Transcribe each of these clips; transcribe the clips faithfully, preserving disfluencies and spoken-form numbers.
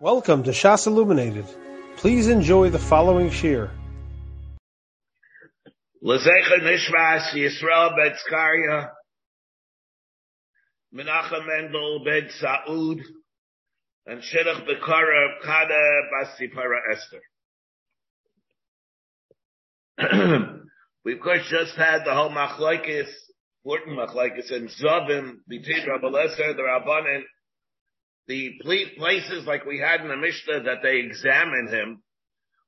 Welcome to Shas Illuminated. Please enjoy the following shir. L'zecha nishmas Yisrael ben Tzkaria, Menachem Mendel ben Saud, and Shidduch Bekara of Chana Basipara Esther. We of course just had the whole machlokes, important machlokes, and zavim between Rabbi Elazar, the Rabbanan. The places like we had in the Mishnah that they examine him,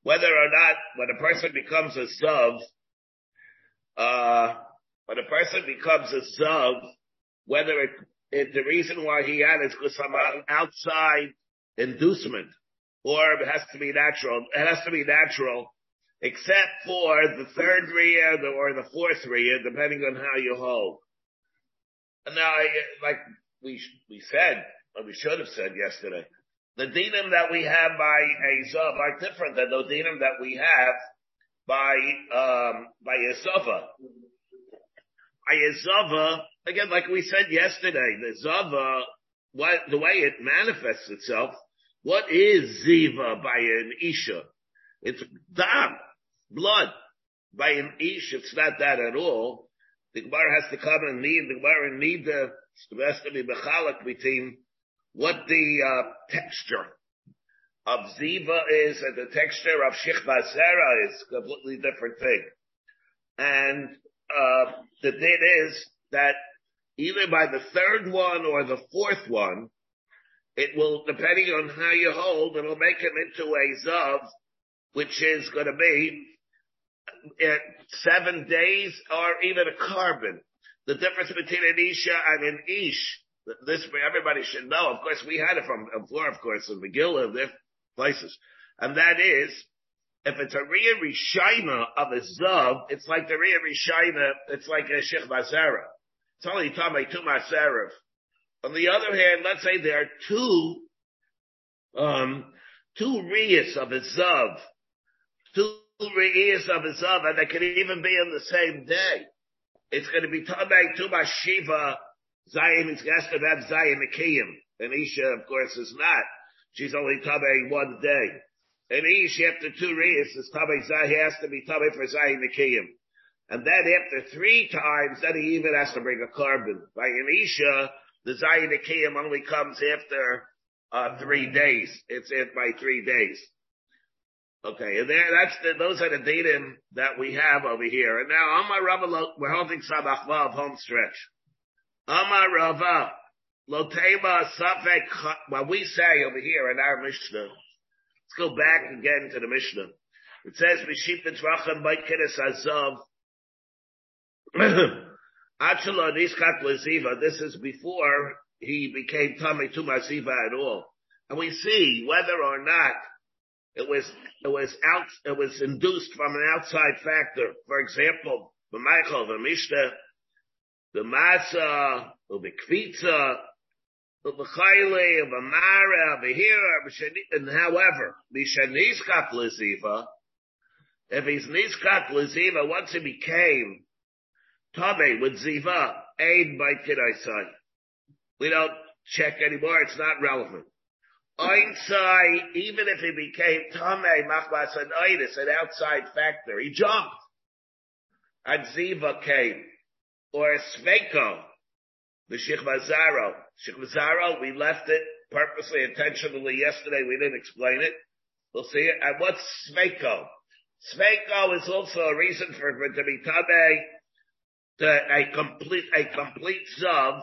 whether or not when a person becomes a zav, uh, when a person becomes a zav, whether it, it the reason why he had it is because some outside inducement, or it has to be natural. It has to be natural, except for the third riyah or the fourth riyah, depending on how you hold. And now, like we we said. But we should have said yesterday, the dinim that we have by a zav are different than the dinim that we have by um by a zavah. By a zavah, again, like we said yesterday, the zavah, what the way it manifests itself, what is ziva by an isha? It's dam, blood. By an isha, it's not that at all. The Gemara has to come and need the Gemara need the has to be mechalak between what the uh, texture of ziva is and the texture of shichva zera is a completely different thing. And uh the thing is that either by the third one or the fourth one, it will, depending on how you hold, it'll make him into a zav, which is going to be uh, seven days or even a carbon. The difference between an isha and an ish, this everybody should know. Of course, we had it from the floor, of course, in Megillah, different places. And that is, if it's a Riyah Rishayna of a Zav, it's like the Riyah Rishayna, it's like a Shechva Zera. It's only Tamei Tumas Erev. On the other hand, let's say there are two, um, two Riyahs of a Zav, two Riyahs of a Zav, and they can even be on the same day. It's going to be Tamei Tumas Shiva. Zayin is asked about Zayin Akiyim. And Isha, of course, is not. She's only Tamei one day. And Isha, after two reis, is Tamei Zayin. He has to be Tamei for Zayin Akiyim. And then after three times, then he even has to bring a carbon. By an Isha, the Zayin Akiyim only comes after uh, three days. It's it by three days. Okay, and there, that's the, those are the datum that we have over here. And now, on my Rava, we're holding Sabachva of home stretch. Amar Rava, Lotema Safek, what we say over here in our Mishnah. Let's go back again to the Mishnah. It says, Miship Mitzrachem Baikeres Azav, Achelo Niskat Laziva. This is before he became Tamei Tumas Ziva at all. And we see whether or not it was, it was out, it was induced from an outside factor. For example, the Michael, the Mishnah, the matzah, the kvitza, the b'chayle, the mara, the hira, and however, mishanizkat leziva, if he's nizkat leziva, once he became tamei with ziva, aid by kidai, we don't check anymore; it's not relevant. Einsai, even if he became tamei machmas an oidus, an outside factor, he jumped, and ziva came. Or Sveiko, the Shichvazaro. Shichvazaro, we left it purposely, intentionally yesterday. We didn't explain it. We'll see it. And what's Sveiko? Sveiko is also a reason for it to be Tamei, to a complete, a complete Zav.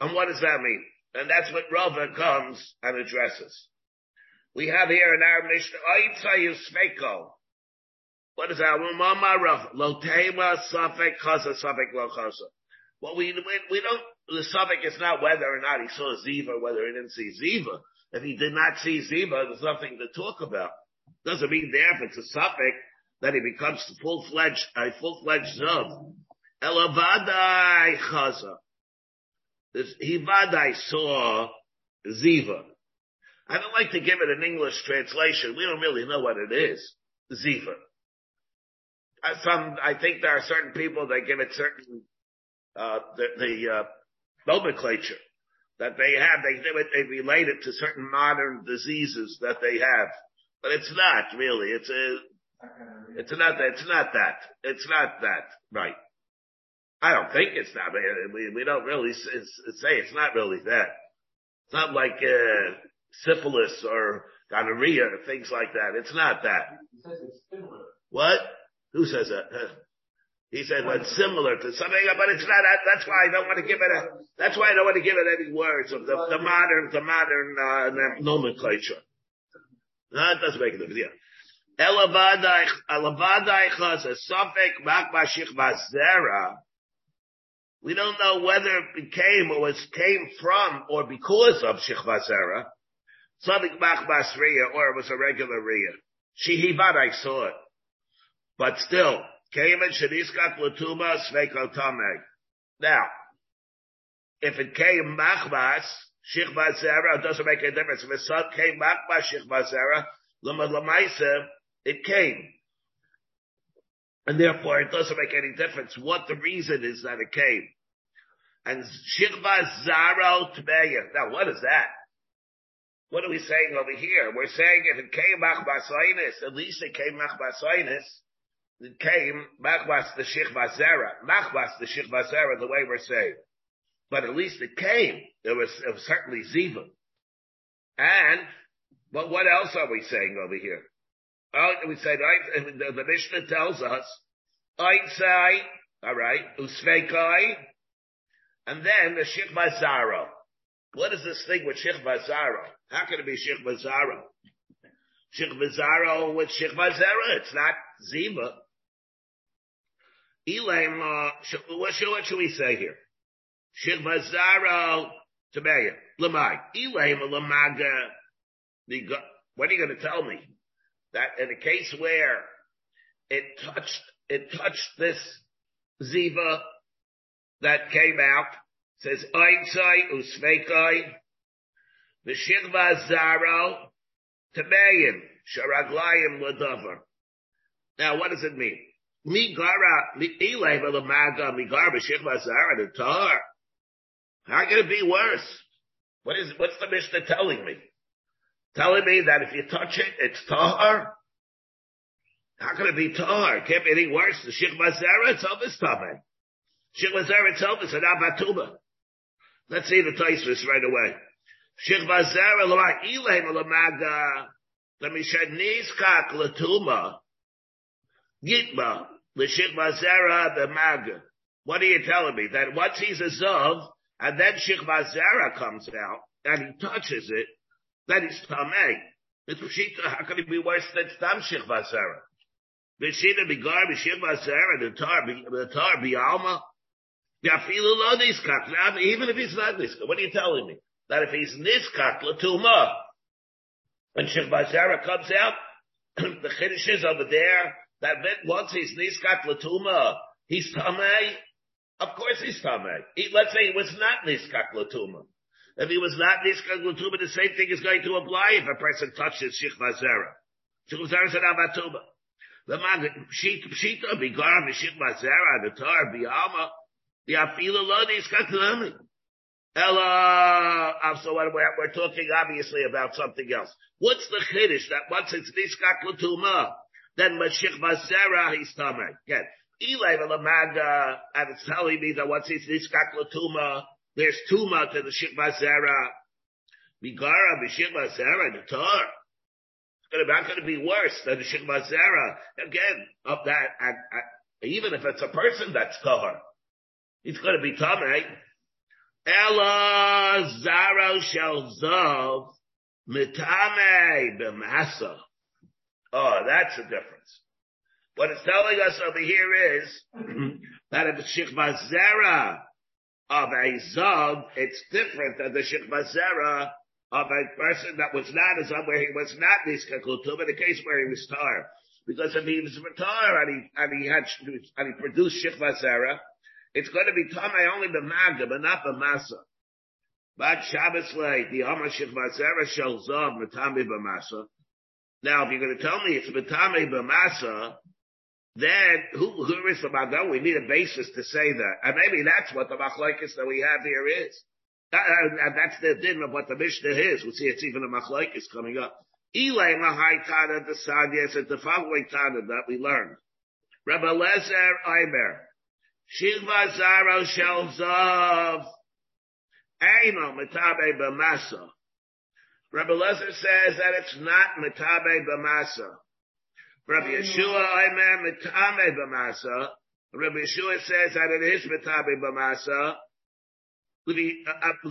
And what does that mean? And that's what Rava comes and addresses. We have here in our Mishnah, Aitzayu Sveiko. What is our Mama Rav? Lotema Safek Chaza Safek Lo Chaza. Well, we, we, we don't, the Safek is not whether or not he saw Ziva, whether he didn't see Ziva. If he did not see Ziva, there's nothing to talk about. Doesn't mean there, if it's a Safek, that he becomes full-fledged, a full-fledged Zav. Elavadai Chaza. He Vadai saw Ziva. I don't like to give it an English translation. We don't really know what it is. Ziva. Some, I think there are certain people that give it certain, uh, the, the, uh, nomenclature. that they have. They, they, they relate it to certain modern diseases that they have. But it's not really. It's a, it's not, it's not that. It's not that. Right. I don't think it's not. We, we don't really say it's not really that. It's not like, uh, syphilis or gonorrhea or things like that. It's not that. He says it's similar. What? Who says that? He said, well, it's similar to something, but it's not, that's why I don't want to give it a, that's why I don't want to give it any words of the, the modern, the modern, uh, nomenclature. No, it doesn't make a difference. Yeah. Elavadai, elavadai a suffix, makbashich mazera. We don't know whether it became or was, came from or because of shichva zera. Something machbas riyah, or it was a regular riyah. Shehivad, I saw it. But still, came in Shadiskat Latuma Sveiko Tameg. Now, if it came Machmas, Shikhba Zera, it doesn't make a difference. If his son came Machmas, Shikhba Zera, Lama Lamaisa, it came. And therefore, it doesn't make any difference what the reason is that it came. And Shikhba Zara Tmeya. Now, what is that? What are we saying over here? We're saying if it came Machmas Ainis, at least it came Machmas Ainis. It came, Machmas the Shichva Zera, Machmas the Shichva Zera, the way we're saying. But at least it came. There was, it was certainly Ziva. And, but what else are we saying over here? Oh, we said, right, the Mishnah tells us, Aitzai, alright, Usveikai, and then the Shichva Zera. What is this thing with Shichva Zera? How can it be Shichva Zera? Shichva Zera with Shichva Zera, it's not Ziva. Elaim, uh, what should, what should we say here? Shivazaro Tabeya, Lamai. Elaim, Lamaga. What are you going to tell me? That in a case where it touched, it touched this Ziva that came out, says, Aitzai Usveikai, the Shivazaro Tabeyim, Sharaglayim Ladover. Now, what does it mean? Migara, Elay, Velamaga, Migarba, Shikva, Zara, the Tar. How can it be worse? What is, what's the Mishnah telling me? Telling me that if you touch it, it's Tar? How can it be Tar? It can't be any worse. The Shikva, Zara itself is Tameh. Shikva, Zara itself is an Abatuma. Let's see the Tosafos right away. Shikva, Zara, Elay, Velamaga, the Mishadnizkak, Latuma. Gitma, the Shikva Zera, the Maga. What are you telling me? That once he's a Zav, and then Shikva Zera comes out, and he touches it, then it's Tameh. It's Pshita, how could it be worse than Tam Shikva Zera? Vishita Bigar, Shikva Zera, the Tar, the Tar, Bialma. Yafilu lo Niskak, even if he's not Niskak, what are you telling me? That if he's Niskak, Latuma, when Shikva Zera comes out, the Kiddush is over there, that once he's niskat latuma, he's tamei. Of course he's tamei. He, let's say he was not niskat latuma. If he was not niskat latuma, the same thing is going to apply if a person touches shichva zera. Shichva zera is an avatuma. The man pshita bigar v'shichva zera the tar biyama the afila lo niskat lami. Ella, so we're, we're talking obviously about something else. What's the chiddush that once it's niskat latuma? Then Mashich Vazera, he's Tameh. Again, Elay Velamaga, and it's telling me that once he's Nishkak Latuma, there's Tuma to the Shich Vazera. Migara, Mashich Vazera, the Tor. It's not going to be worse than the Shich Vazera. Again, of that, and, and, even if it's a person that's Tor, it's going to be Tameh. Ela Zaro Shel Zav, Mitame B'masa. Oh, that's the difference. What it's telling us over here is that if it's Shikva Zera of a Zav, it's different than the Shikva Zera of a person that was not a Zav, where he was not Nizkak L'Tumah, in the case where he was Tar. Because if he was Tar and he, and he had, and he produced Shikva Zera, it's going to be Tameh only B'Maga, but not B'Masa. But Shabbos Leit, the Hama Shikva Zera Shel Zav, Matami B'Masa. Now, if you're going to tell me it's Matame B'masa, then who, who is the Maga? We need a basis to say that. And maybe that's what the Machlokes that we have here is. That, uh, that's the din of what the Mishnah is. We'll see it's even a machlokes is coming up. Elay lahai tana desadiyas is the following tana that we learned. Rabbi Elazar Aimer. Shigva zaro shel zav. Eino metabe b'masa. Rabbi Elazar says that it's not metabe b'masa. Rabbi Yeshua Aimer metabe b'masa. Rabbi Yeshua says that it is metabe b'masa. The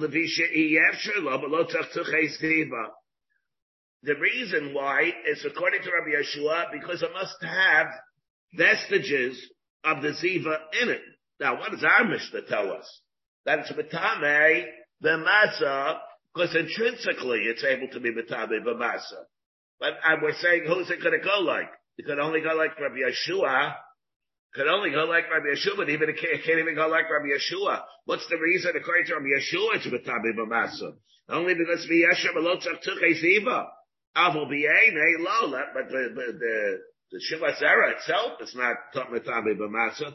reason why is, according to Rabbi Yeshua, because it must have vestiges of the ziva in it. Now, what does our Mishnah tell us? That it's Matame B'masa, because intrinsically it's able to be Matame B'masa. But we're saying, who's it going to go like? It could only go like Rabbi Yeshua. Could only go like Rabbi Yeshua, but even it can't, it can't even go like Rabbi Yeshua. What's the reason? According to Rabbi Yeshua, it's Matabi B'masa. Only because V'yeshem Elotzach Tuchei Ziva. Avol B'yei Lo, but the, the, the Shiva Zera itself is not Matabi B'masa.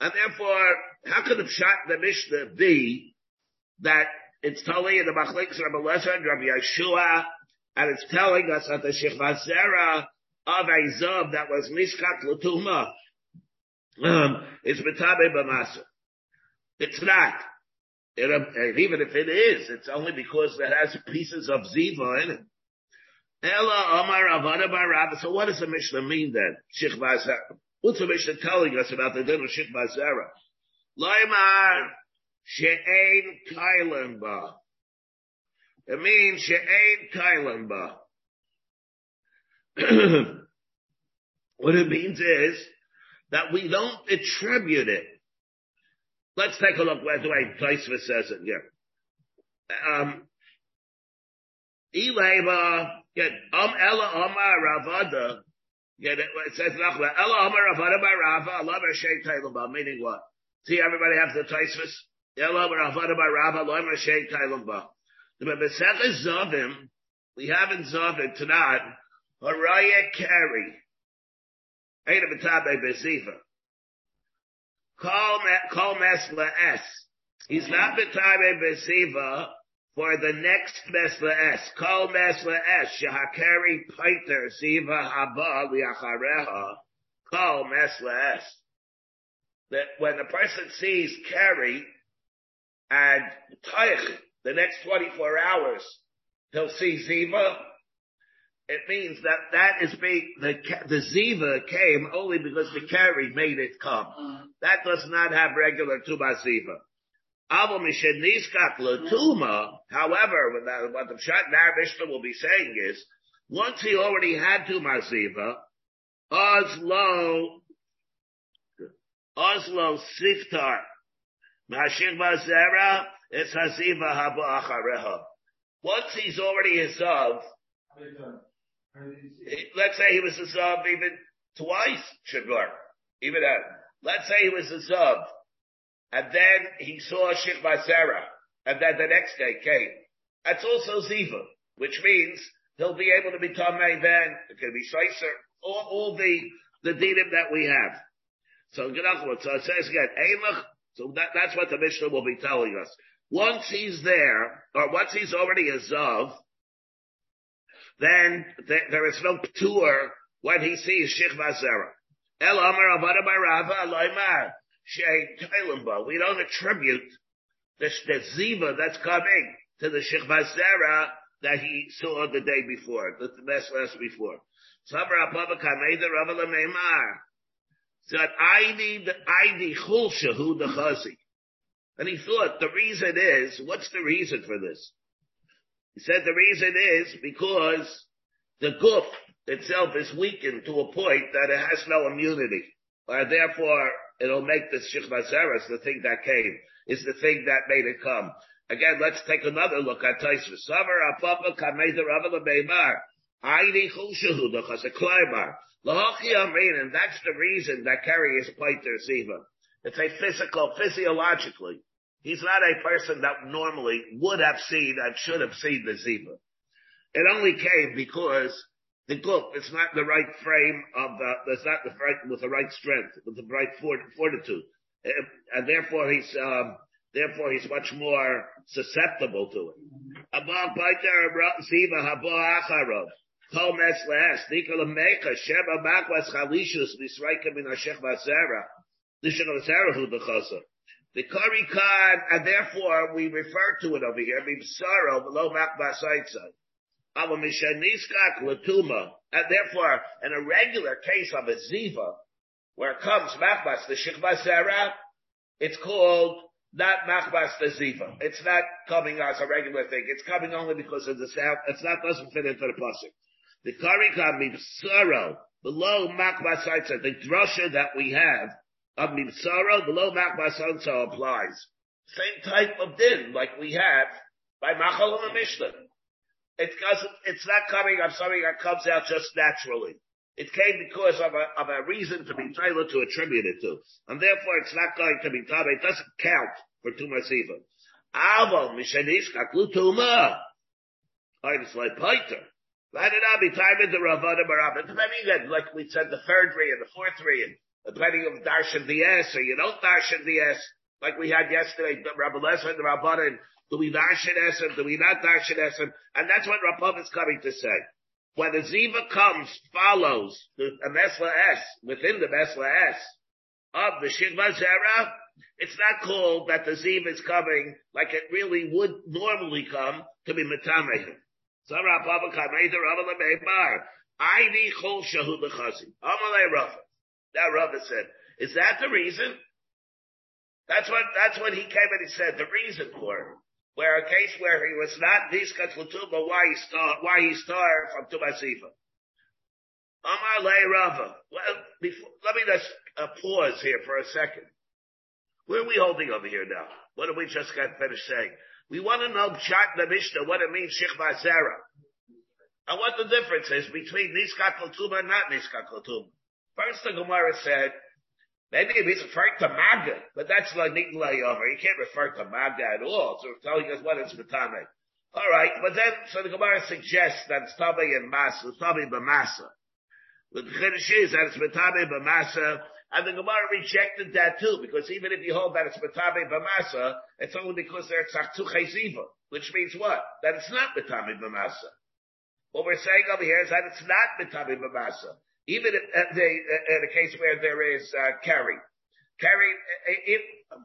And therefore, how could the Pshat the Mishnah be that it's totally in the Machlokes Rabbi Elazar and Rabbi Yeshua, and it's telling us that the Shiva Zera of a zav that was mishkat l'tumah um, is metabe b'masa. It's not. It, and even if it is, it's only because it has pieces of ziva in it. Ela Omar Avada Barab. So what does the Mishnah mean then? Shechva zera. What's the Mishnah telling us about the din of shechva zera? Loimar she'ein kailan ba. It means she'ein kailan ba. What it means is that we don't attribute it. Let's take a look where the way Tosafah says it here. Um, Eleva, get um Ella Omar Ravada. Get it? It says Nachla Ella Omar Ravada by Rava. Allah Rashay Tailumba. Meaning what? See, everybody has the Tosafah. Ella Omar Ravada by Rava. Allah Rashay Tailumba. The Maseches Zavim. We haven't Zavim tonight. Haraya Kari. Aida Batabe Beziva. Call call Mesla S. He's not Batabe Beziva for the next Mesla S. Call Mesla S. Shahakari Piter Ziva Haba Liachareha. Call Mesla S. That when the person sees Kari and Taich the next twenty-four hours, he'll see Ziva. It means that that is being, the, the ziva came only because the keri made it come. That does not have regular tuma ziva. However, that, what the Pshat Mishnah will be saying is, once he already had tuma ziva, Oslo, Oslo siftar, mashir vazera, it's haziva haba achareha. Once he's already his of, let's say he was a zav even twice, should work. Even that. Let's say he was a zav, and then he saw Shechva Zera, and then the next day came. That's also ziva, which means he'll be able to be Tamei then, it could be Saiser, all, all the, the dinim that we have. So, so it says again, Eilach, so that, that's what the Mishnah will be telling us. Once he's there, or once he's already a zav, then th- there is no tour when he sees Shechva Zera. El Amar Avada by Rava Aloymar Shei Kailimba. We don't attribute the, the ziva that's coming to the Shechva Zera that he saw the day before, the best last before. Sabra Abba Kamei the Rava Lameimar. That I need I need Chulshahu the Chazi. And he thought the reason is what's the reason for this? He said the reason is because the goof itself is weakened to a point that it has no immunity. Uh, therefore, it'll make the Shechva Zera the thing that came, is the thing that made it come. Again, let's take another look at Tosafah. Savar apapa kamei derava lebeimar. Aini chushehu dachas a klaimar. Lahachi amrin, and that's the reason that Keri is pointer ziva. It's a physical, physiologically. He's not a person that normally would have seen and should have seen the ziva. It only came because the gulp is not the right frame of the, it's not the right, with the right strength, with the right fortitude. and therefore he's um, therefore he's much more susceptible to it. And therefore we refer to it over here, and therefore in a regular case of a ziva, where it comes machbas the shechva zera, it's called not machbas the ziva. It's not coming as a regular thing. It's coming only because of the sound. It's not, doesn't fit into the pasuk. The karika mibsaro, below makbasaitza, the drasha that we have of mibsaro, below makbasaitza applies. Same type of din, like we have by machal and mishnah. It doesn't, it's not coming of something that comes out just naturally. It came because of a, of a reason to be tailored to attribute it to. And therefore it's not going to be taught. It doesn't count for tumas even. Avo, mishanishka, klutuma. I was like, Peter. Let it not be time into Ravada Barabba. Depending on, like we said, the third three and the fourth three, and depending on Darshan the S, or you don't Darshan the S, like we had yesterday, the Rabbi Elazar and the Rabbanan, do we Darshan S, and do we not Darshan S? And that's what Rav is coming to say. When the Ziva comes, follows the Mesla S, within the Mesla S, of the Shigma Zera, it's not called that the Ziva is coming like it really would normally come to be Metameh. I That Rava said, is that the reason? That's what, that's what he came and he said, the reason for it. Where a case where he was not Nizkat L'Tuba, why he starved, why he starved from Tumasifa. Amalei Rava. Well, before, let me just uh, pause here for a second. Where are we holding over here now? What did we just got finished saying? We want to know Pshat the Mishnah, what it means Shechva Zera, and what the difference is between Nizkat L'Tumah and not Nizkat L'Tumah. First, the Gemara said maybe he's referring to Maga, but that's like Niglai over. He can't refer to Maga at all. So we're telling us what is Matame. All right, but then so the Gemara suggests that it's Tamei and Masa, it's Tamei b'Masa. The Chiddush is that it's Matame b'Masa. And the Gemara rejected that too, because even if you hold that it's Matame B'masa, it's only because they're Tzachtuchei Ziva, which means what? That it's not Matame B'masa. What we're saying over here is that it's not Matame B'masa. Even if, uh, they, uh, in a case where there is uh, carry. Carry, uh, it, um,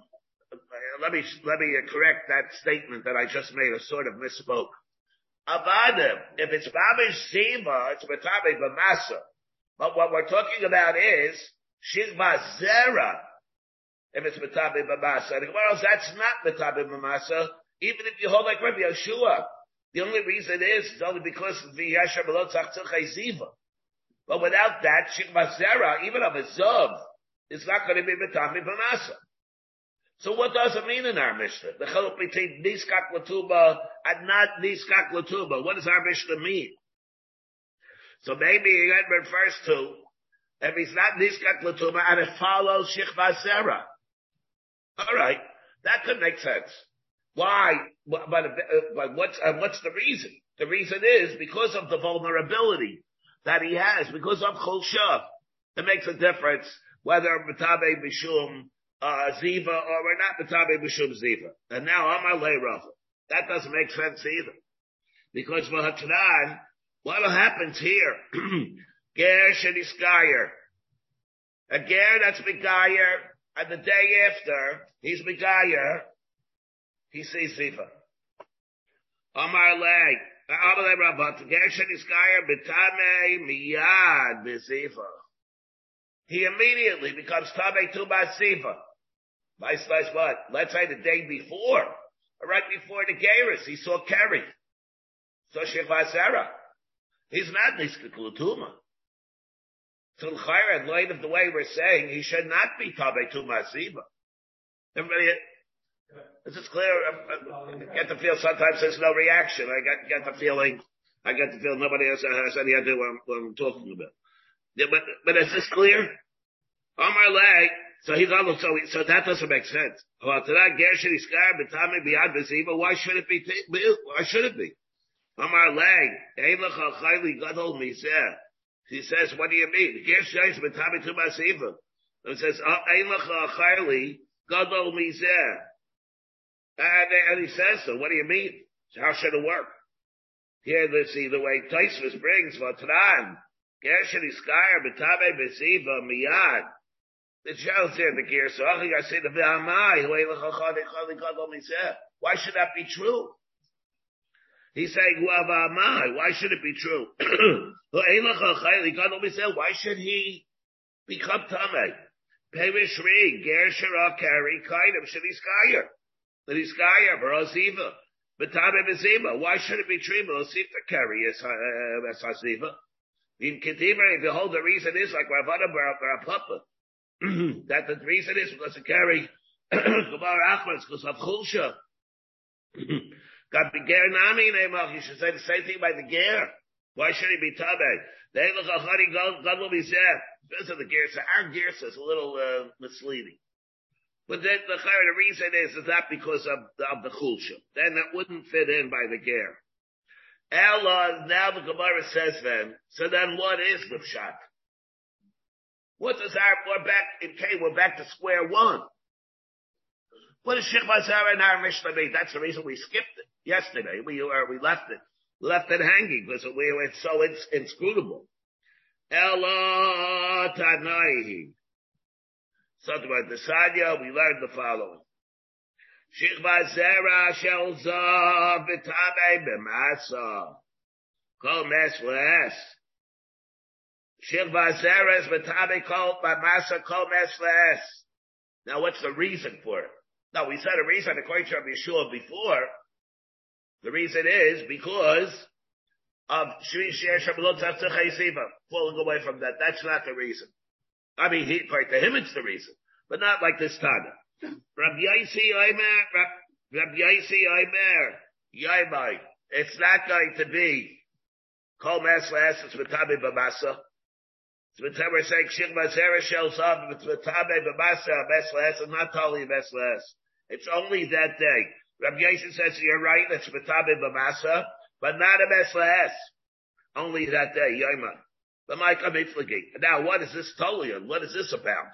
uh, let me, let me uh, correct that statement that I just made, I sort of misspoke. Avada, if it's Babish Ziva, it's Matame B'masa. But what we're talking about is Shigma Zera, if it's Metabi Mamasa. And the Gemara says that's not Metabi Mamasa, even if you hold like Rabbi Yeshua. The only reason is, it's only because of the Yasha Belot Tzachtuchei Ziva. But without that, Shigma Zera, even of a zav, is not going to be Metabi Mamasa. So what does it mean in our Mishnah? The Chaluk between Nizkak L'Tuba and not Nizkak L'Tuba. What does our Mishnah mean? So maybe it refers to, if it's not Nizkat L'Tumah and it follows Shechva Zera. All right. That could make sense. Why? But, but what's, uh, what's the reason? The reason is because of the vulnerability that he has, because of Cholsha. It makes a difference whether Metabe Bishum, uh, Ziva or we're not Metabe Bishum Ziva. And now I'm a lay Rafa. That doesn't make sense either. Because Mahatanan, what happens here? Ger Sheni's Gayer. A Ger that's Megayer, and the day after, he's Megayer, he sees Ziva. Amar Leg, Amar Leg Rabbat, Ger Sheni's Gayer, Betame Miyad, Beziva. He immediately becomes Tamei Tumas Ziva. My slice what? Let's say the day before, or right before the Geras, he saw Keri. So Shechva Zera. He's not Nizkat L'Tumah. So in light of the way we're saying, he should not be Tamei Tumas Ziva. Everybody, is this clear? I get the feel sometimes there's no reaction. I get, get the feeling, I get the feeling nobody has, has any idea what I'm, what I'm talking about. Yeah, but, but is this clear? On my leg, so he's on the, so, he, so that doesn't make sense. Why should it be, why should it be? On my leg, he says, what do you mean? He says, oh, Gadol Mizeh. And he says so. What do you mean? So how should it work? Here, let's see, the way Tosafos brings Vatran. Gershon Iskaya B'Tame B'Ziva Miyad. It shows here the Gershon. I say the V'Amai Hu Eilachachadik Chali Gadol Mizeh. Why should that be true? He's saying, why should it be true? Why should he become Tamei? Pevishri, Gershara, Kari, Kaidam, Shadiskaya. The Niskaya, Baraziva, Batame Bezima. Why should it be true? Melosifta, Kari, Esaziva. In Ketivra, behold, the reason is like Ravana Barapapa. That the reason is because of Kari, Gabar Achman's, because of Chulsha. God be ger nami neimach. You should say the same thing by the ger. Why should he be tamei? They look achari God will be sad. This is the ger. So our ger is a little uh, misleading. But then the the reason is is not because of the, of the chulsha. Then that wouldn't fit in by the ger. Ella now the Gemara says then. So then what is the pshat? What does our we're back in K? We're back to square one. What is Shikha Zara in our Mishnah? That's the reason we skipped it yesterday. We or we left it, left it hanging because we it's so it's inscrutable. Ela Tanaihi. Something about the Sadya, we learned the following. Shikha Zara Shel Zav Bitabe Bimasa. Kol Mesles. Shikha Zara is Bitabe Kol Bimasa Kol Mesles. Now what's the reason for it? No, we said a reason according to Rabbi Yeshua before. The reason is because of falling away from that. That's not the reason. I mean, he, according to him, it's the reason, but not like this Tana. Rabbi Yaisi Omer, Rabbi Yaisi Omer, Yaimai. It's not going to be Kol Maslas. It's Mitabe B'Masa. We're saying Shikma Zera Shel Zav. It's Mitabe B'Masa Maslas, and not totally Maslas. It's only that day. Rabbi Yeshua says, you're right, it's Mitabe B'Masa, but not a Mesles. Only that day, Yoma. The Micah Miflagi. Now, what is this Tolian? What is this about?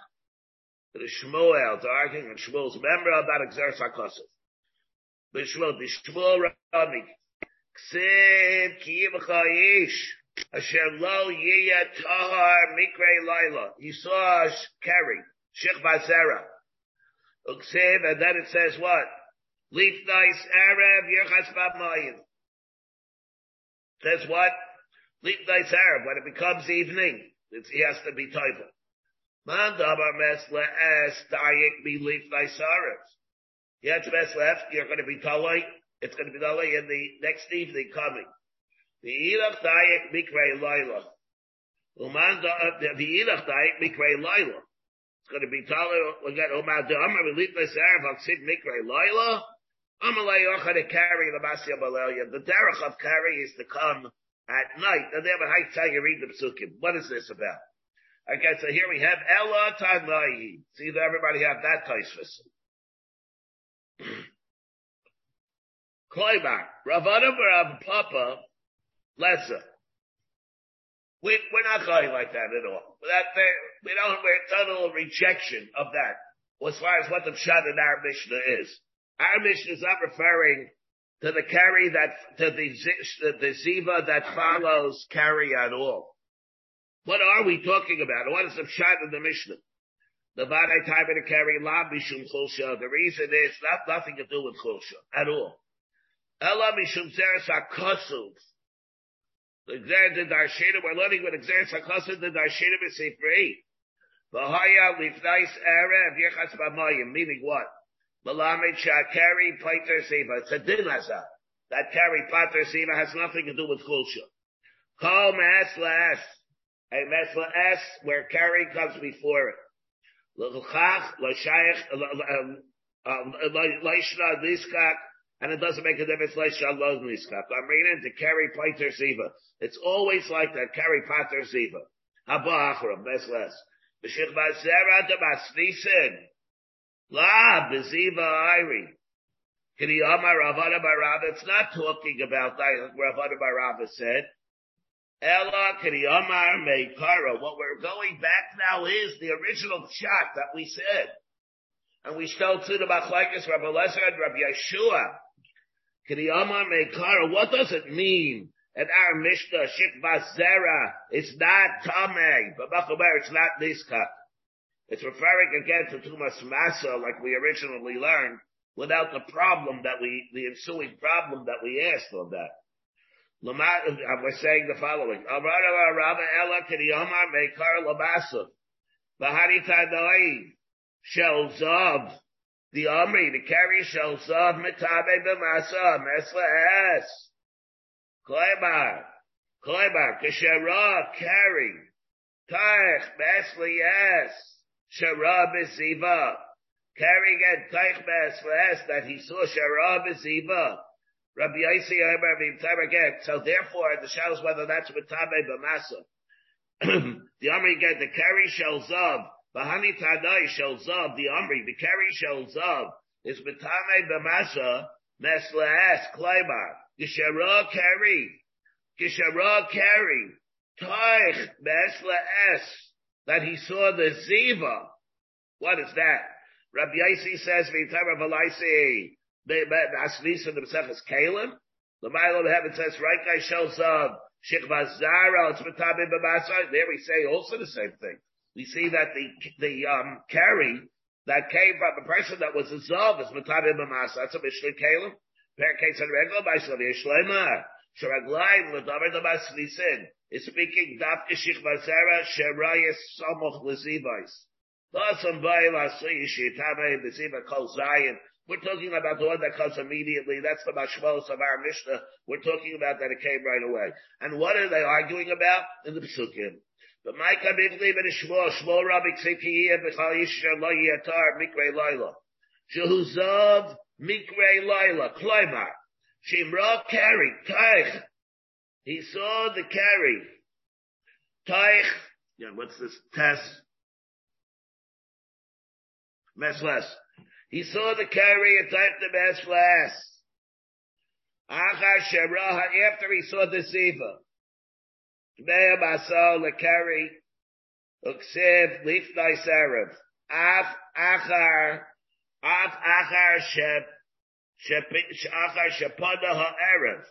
The Shmuel, the arguing on Shmuel's member about Exeris HaKosov. The Shmuel, the Shmuel Rami. Ksiv Kiyim Chayish. Asher Lo Yiyah Tahar Mikre Laila. He saw Keri, Shikva Zera. Uksiv, and then it says what? Leaf nice Arab, Yerchas Babmayin. Says what? Leaf nice Arab. When it becomes evening, it's, he has to be toivel. Mandabar mesla es dayik be leaf nice Arab. You have to mess left, you're going to be tolly. It's going to be tolly in the next evening coming. The Elach dayik mikrei laila. Umanda, the Elach dayik mikrei laila. It's going to be tolly. We got Umanda, Amar leaf nice Arab, Aksid mikrei laila. The derech of Kari is to come at night. And they have a high time you read the psukim. What is this about? Okay, so here we have Ela Tanai. See that everybody have that taisvis. Kloibar, Ravana Rav Papa Leza. We we're not going like that at all. That we don't we're total rejection of that as far as what the pshat in our Mishnah is. Our Mishnah is not referring to the carry that, to the, the ziva that follows carry at all. What are we talking about? What is the pshat of the Mishnah? The Vadai time of the carry, la mishum chulsha. The reason is not nothing to do with chulsha at all. Ela mishum zeres hakosuv. The Xerda Darshinim, we're learning with Xeres hakosuv, the Darshinim is free. Vahaya lifnais erev yechas b'mayim, meaning what? It's a din hazah. That kari pater siva has nothing to do with chulsha. Kol mesla es. A mesla es where kari comes before it. L'chach, l'shayach, l'ishna niskak, and it doesn't make a difference l'ishna lo niskak. I'm reading to kari pater siva. It's always like that kari pater siva. Haba achram mesla es. B'shich b'zera d'masnisin. La Biziva Iri. Kiriyama Ravana Barab, it's not talking about that Ravana Barab said. Ella Kiriyama Meikara. What we're going back now is the original shot that we said. and we still to the Machlekes Rabbi Elazar and Rabbi Yeshua. Kriyama Meikara, what does it mean? And our Mishnah, Shikva Zera, it's not Tamei, but Bachomer, it's not Niska. It's referring again to Tumas Masa, like we originally learned, without the problem that we, the ensuing problem that we asked on that. We're saying the following. Shel Zav, the Omri, the carry Shel Zav, Mitabe B'masa, Mesla Es. Koibar, Koibar, Keshara, carry, Taich, Besli, yes, Sharab is Ziva, carrying at Taich, Besli, yes, that he saw Sharab is Ziva, Rabbi Yaisi, Rabbi Mtaber, get, so therefore, the shadows, whether that's Mitabe Bamasa, the Omri get, the carry shall Zav, Bahani Tadai shall Zav, the Omri, the carry shall Zav, is Mitabe Bamasa, Mesla Es, Koibar, Gishara carry, Gishara carry, Taich Besla Es, that he saw the Ziva. What is that? Rabbi Yaisi says, V'yitam Rav Elazar, they met Asvisa the Maseches Kalim. The Milo of Heaven says, right guy shel Zav, Shikva Zara, it's Mitabe B'masai. There we say also the same thing. We see that the, the, um, carry that came from a person that was a Zav is Mitabe B'masai. That's a Mishnah Kalim. Is speaking we're talking about the one that comes immediately. That's the mashmos of our Mishnah. We're talking about that it came right away. And what are they arguing about in the Pesukim? But Micah Bibli ben Shmuel, Shmuel Rabbi Tziki and Michal Yishar Lo Yatar Mikre Laila. Shehuzav Mikre Laila, Kleimar, Shimra Kari, Taich. He saw the Kari. Taich, yeah, what's this? Tess. Meslas. He saw the Kari and typed the Meslas. Acha Shemra, after he saw the Ziva. Mea Basal, the Kari, Uksev, Leaf Nice Arab. Af, Achar, Af achar shep, shep, achar shepada ha'erev.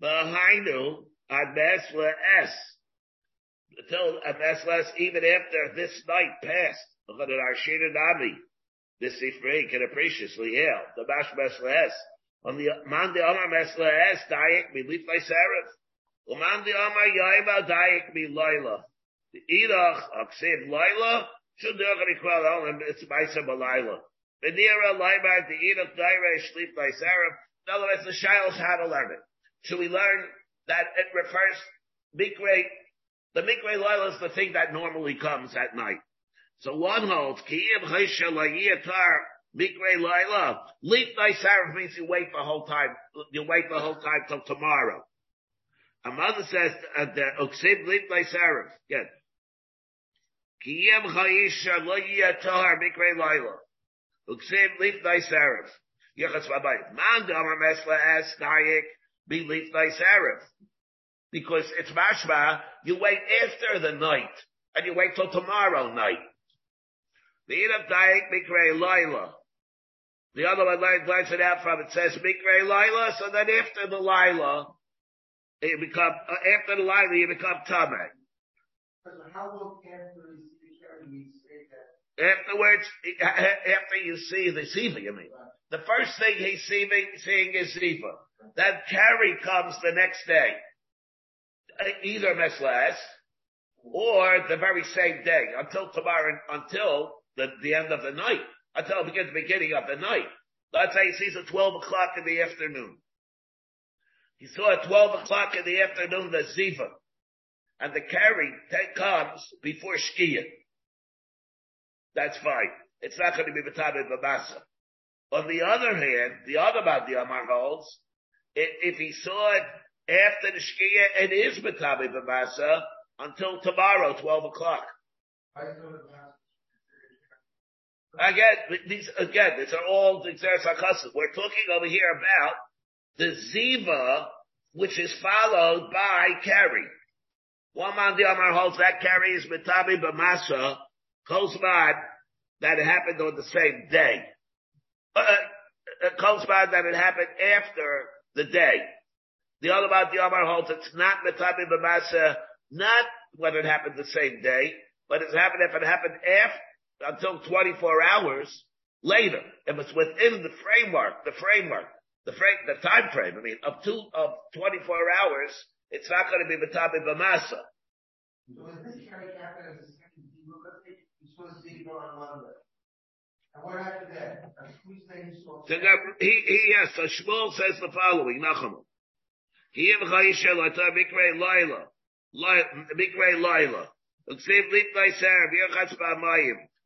Behainu, ad mesla es. Until ad mesla es, even after this night passed, because in our Shina Nabi, this Sifri can appreciably hail, the bash mesla es. On the man the Omar mesla es, dayek mi leaf like Sarif. Uman the Omar yaiba dayek mi laila. The Edach, Aksid laila, should do a requal on it's Maisa Balaila. Benira Laimar the Edith Daira Sleep by Sarah. In other words, the Shiloh's how to learn it. So we learn that it refers Mikre, the Mikre Laila is the thing that normally comes at night. So one holds Kiyim Hesha Layiatar Mikre Laila. Leap by Sarah means you wait the whole time you wait the whole time till tomorrow. A mother says that Oksib Leap by Sarah. Good. Kiyim Haisha Layiatar Mikre Laila. Uksim leaf thy serif. Yechas Rabbi. Mandama mesla as dayek be leaf thy serif. Because it's mashma, you wait after the night, and you wait till tomorrow night. The end of dayek mikrei laila. The other one, I glance it out from, it says mikrei laila, so then after the laila, you become, after the laila, you become tamei. How long after is the carry? Afterwards, after you see the Ziva, you mean. The first thing he's seeing, seeing is Ziva. That carry comes the next day. Either Meslas, or the very same day, until tomorrow, until the, the end of the night. Until the beginning of the night. Let's say he sees it twelve o'clock in the afternoon. He saw at twelve o'clock in the afternoon the Ziva. And the carry comes before Shkia. That's fine. It's not going to be Mitabe B'masa. On the other hand, the other Badi Amar holds, if he saw it after the Shkia, it is Mitabe B'masa until tomorrow, twelve o'clock. Again, these, again, these are all Xeris HaKassim. We're talking over here about the Ziva, which is followed by Kari. One Badi Amar holds that Kari is Mitabe B'masa. Kosmad, that it happened on the same day. Uh, it corresponds that it happened after the day. The other one, the Omar holds it's not Metabi B'masa, not when it happened the same day, but it's happened if it happened after, until twenty-four hours later. If it's within the framework, the framework, the frame, the time frame, I mean, up to, of twenty-four hours, it's not going to be Metabi B'masa. Was this carried out as a second demographic? It's supposed to be on Monday. And what happened there? He, he, yes, so Shmuel says the following, Nachamu. The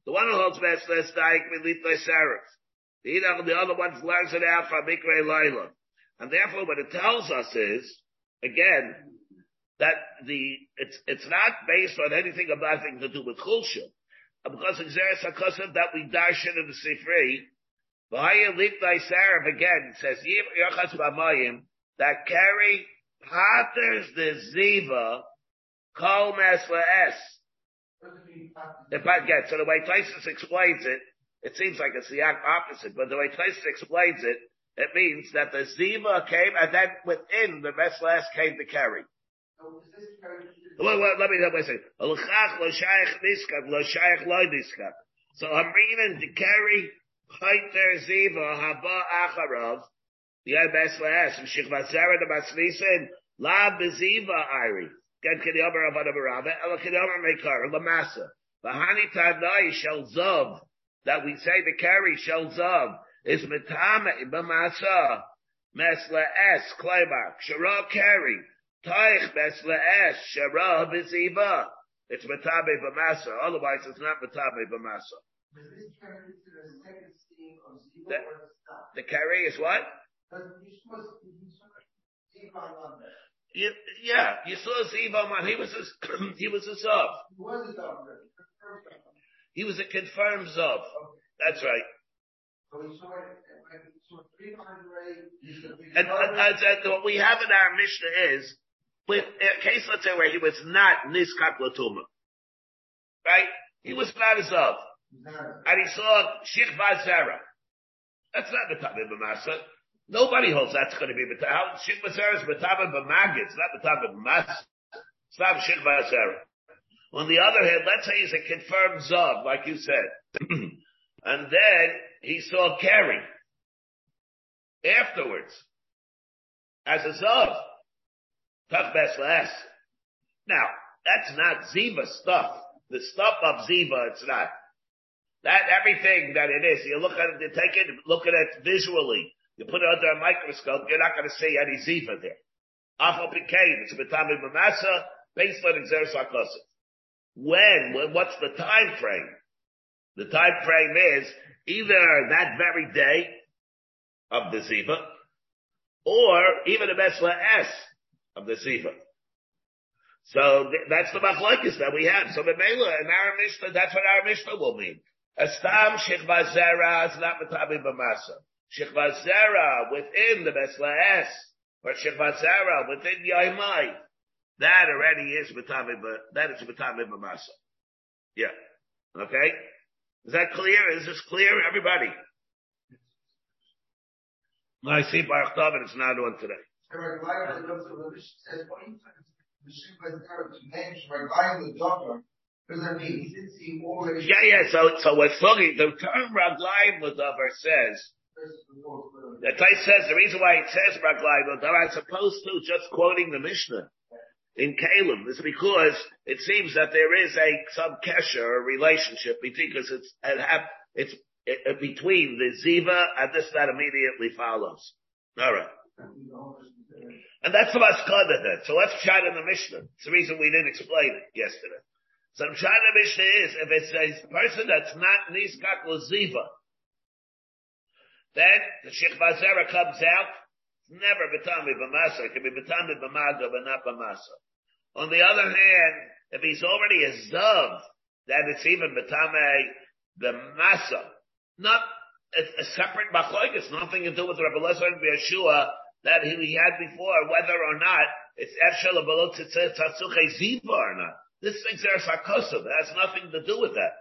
one who holds best less dying will leap thy sarif. The other one learns it out from Mikre Laila. And therefore what it tells us is, again, that the it's it's not based on anything of nothing to do with Chulsha. Because Xeris HaKosim that we darshan in the Sifri, Bahaya leap thy sarif again, it says, Yochas Bamayim, that carry Potter's the Ziva, Kol Masla S. If I get, so the way Tysus explains it, it seems like it's the opposite, but the way Tysus explains it, it means that the Ziva came and then within the Masla S came to carry. Oh, is this carry? Well, well, let me, let me say, L'chach lo shayach niskab, lo shayach lo niskab. So I'm reading to carry Potter's Ziva, Haba Acharav, the Masla S, Shikvazara the Masnisin, La Biziva Iri, Gad Kidomer of Adabarava, El Kidomer Mekar, Lamasa, Bahani Tanai Shel Zav, that we say the carry Shel Zav, is Matama Ibamasa, Masla S, Kleibach, Shara carry, Taich Masla S, Shara Biziva. It's Matabe Bamasa, otherwise it's not Matabe Bamasa. The, the carry is what? You, yeah, you saw Ziva Man. He was a he was a zav. He was a zav. He was a confirmed zav. That's right. And, and, and, and what we have in our Mishnah is, with a case let's say where he was not niskak l'tumah, right? He was not a zav, and he saw shikva zera. That's not the Tamei B'masa. Nobody holds that's going to be Mataba. Shikva Sarah is Mataba B'magid. It's not Mataba B'mas. It's not Shikva Sarah. On the other hand, let's say he's a confirmed Zav, like you said. And then he saw Kerry afterwards as a Zav. Tough best last. Now, that's not Ziva stuff. The stuff of Ziva, it's not. That everything that it is, you look at it, you take it, look at it visually. You put it under a microscope, you're not going to see any ziva there. Afal pikein, it's Matame Mamasa, based on Xeris HaKosim. When, when, what's the time frame? The time frame is either that very day of the ziva, or even a mesla s of the ziva. So th- that's the machlokes that we have. So the Megillah in our Mishnah, that's what our Mishnah will mean. Astam shechva zera, it's not Matame Mamasa. Shechva Zera within the Mesla S, or Shechva Zera within Yaimai, that already is Matame, that is Matame B'masa. Yeah. Okay? Is that clear? Is this clear, everybody? I see Baruch Tov, and it's not on today. Yeah, yeah, so, so we're talking, the term Raglayim L'Davar says, the Tais says the reason why it says Raglayim L'Davar as opposed to just quoting the Mishnah in Kalim is because it seems that there is a some kesher relationship because it's it's it, between the ziva and this that immediately follows. All right, and that's the maskada then. So let's chat in the Mishnah. It's the reason we didn't explain it yesterday. So the Mishnah is if it's a person that's not niskak l'ziva. Then the Shechva Zera comes out, never B'tamei B'masa. It can be B'tamei B'maga, but not B'masa. On the other hand, if he's already a Zav, then it's even B'tamei B'masa. Not a, a separate machlokes, nothing to do with Rabbi Elazar and Rabbi Yeshua that he had before, whether or not it's Efshel Abelot Tzatzuche Ziva or not. This thing's Eres HaKosav. It has nothing to do with that.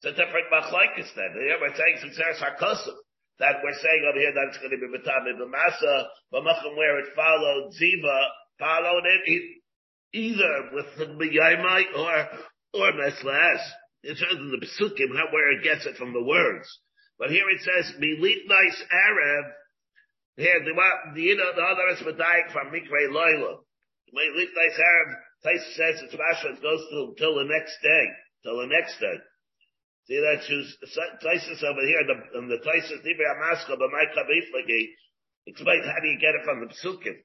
It's a different machlekes then. Here we're saying success hakosum. That we're saying over here that it's going to be matame b'masa, but machum where it followed ziva, followed it either with the b'yaymai or or meslash. It's in the pesukim how where it gets it from the words. But here it says militnais Arab. Here the the the other is medayik from mikre loyla. Militnais Arab. Taisus says it's mashal. It goes till till the next day. Till the next day. See that shoes Taisus over here. The and the Taisus Dibra Maska but my kabifagi explains how do you get it from the pesukim.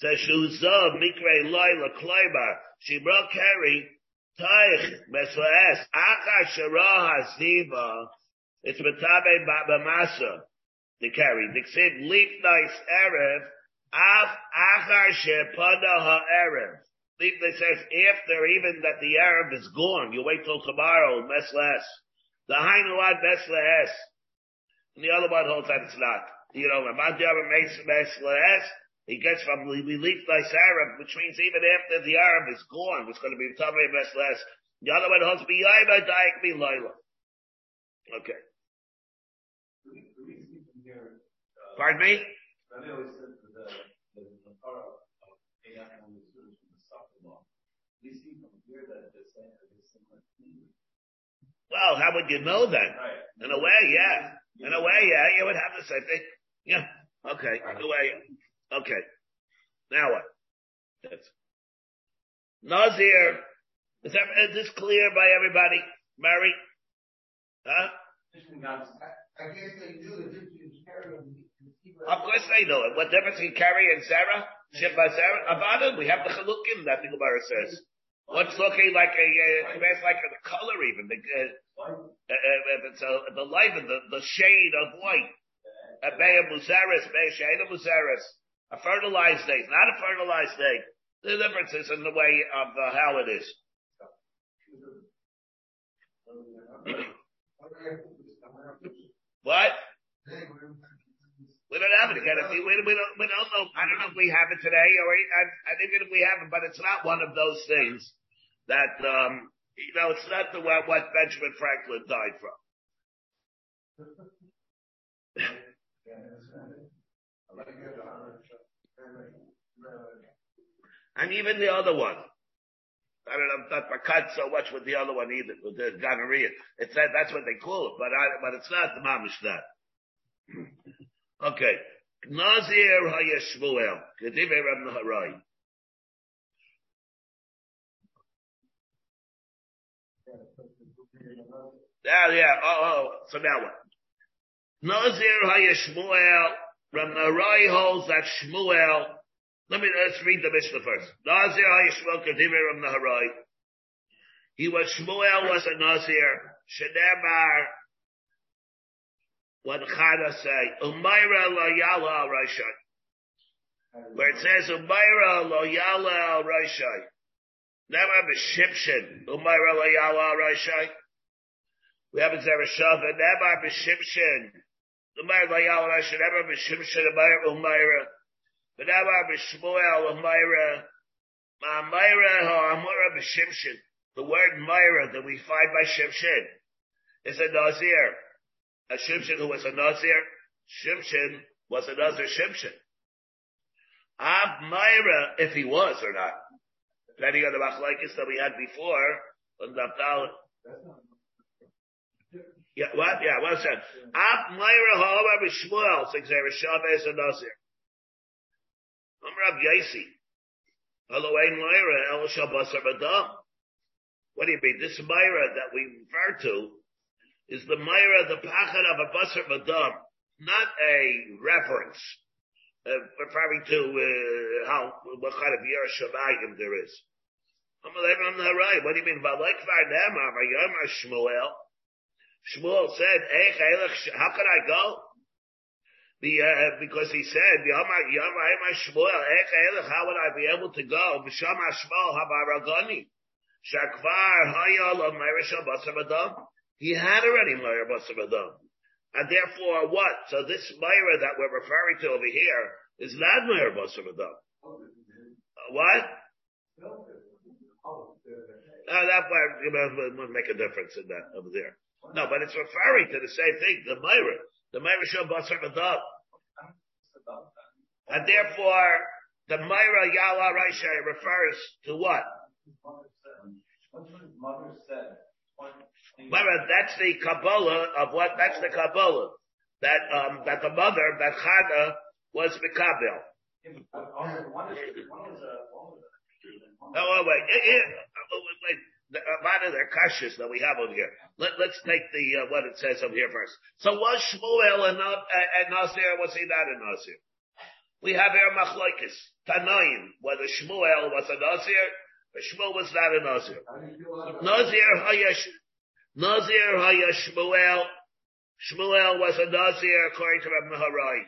Says Shuzov Mikre Laila Kleiba Shibra Keri Taich Meslas Aka Sharaha Ziva. It's Matabe Babamasa the carry. Dixib leap nice Erev Af Akar Shepadaha Erev. Leap that says after even that the Arab is gone, you wait till tomorrow, Meslas. The Hainuad Meslas. And the other one holds that it's not. You know, Madjaba makes Meslas. He gets from relief nice Arab, which means even after the Arab is gone, it's going to be Tamei Tumas. The other one holds Biyayma Daik Bi Laila. Okay. Pardon me? Well, how would you know that? In a way, yeah. In a way, yeah. You would have the same thing. Yeah. Okay. In a way. Okay, now what? That's Nazir. Is, that, is this clear by everybody? Mary? Huh? I guess they do it. Of course they know it. What difference can carry and Sarah? Shibba Sarah? About it, we have the chalukim that the Gemara says. What's looking like a, uh, like a color even. The, uh, uh, it's a, the light, the, the shade of white. A Beya Muzaris, Beya Shayda Muzaris. A fertilized egg, not a fertilized egg. The difference is in the way of uh, how it is. What? We don't have it again. We, we, we, don't, we don't know. I don't know if we have it today, or I, I think that we have it, but it's not one of those things that, um, you know, it's not the what, what Benjamin Franklin died from. And even the other one. I don't know, not Makat so much with the other one either, with the gonorrhea. It's that, that's what they call it, but I, but it's not the mamish that. Okay. Nazir Haya Shmuel. Kedive Rav Nahorai. Yeah, yeah, oh, oh, so now what? Nazir Haya Shmuel. Rav Nahorai holds that Shmuel. Let me, let's read the Mishnah first. Nazir Haya Shmuel Kedivir Rav Nahorai. He was, Shmuel was a Nazir. Shenebar. What Chana say? Umayra lo yala al Rashai. Where it says Umayra lo yala al Rashai. Now I'm a Shimshon. Umayra lo yala al Rashai. We have a Zereshava. Now I'm a Shimshon. Umayra lo yala al Rashai. Now I'm a Shimshon. Umayra. But now I'm a Shmuel, Umayra. Ma'amayra ha'amura b'shimshin. The word Myra that we find by Shimshon is a Nazir. A Shimshon who was a Nazir. Shimshon was a Nazir Shimshon. Ab Myra, if he was or not. Depending on the machlokes that we had before. Yeah, what? Yeah, what's that? Ab Myra ha'amura b'shmuel. Says Rishava is a Nazir. Um, Rabbi Yaisi. Elohein Myra, El Shabasar Badam. What do you mean? This Myra that we refer to is the Myra, the Pachad of a Basar Badam, not a reference, uh, referring to, uh, how, what kind of Yerushalayim there is. Um, what do you mean? Shmuel. Shmuel said, how can I go? The, uh, because he said, how would I be able to go? He had already Myra Basar Adam. And therefore what? So this Myra that we're referring to over here is not Myra Basar Adam. What? No, that might, you know, would make a difference in that over there. No, but it's referring to the same thing, the Meirah. The Meirah shall basar b'dav. And therefore, the Meirah Yala Reisha refers to what? What does mother say? Meirah, that's the Kabbalah of what? That's the Kabbalah. That, um, that the mother, that Chana, was Mekabel. No, oh, wait, wait, wait. The amount of their kashas that we have over here. Let, let's take the, uh, what it says over here first. So was Shmuel and, uh, and Nazir, was he not a Nazir? We have here Machlokes, Tanaim, whether Shmuel was a Nazir, but Shmuel was not a Nazir. Nazir Hayash, Nazir Hayash Shmuel, Shmuel was a Nazir according to Rav Nahorai.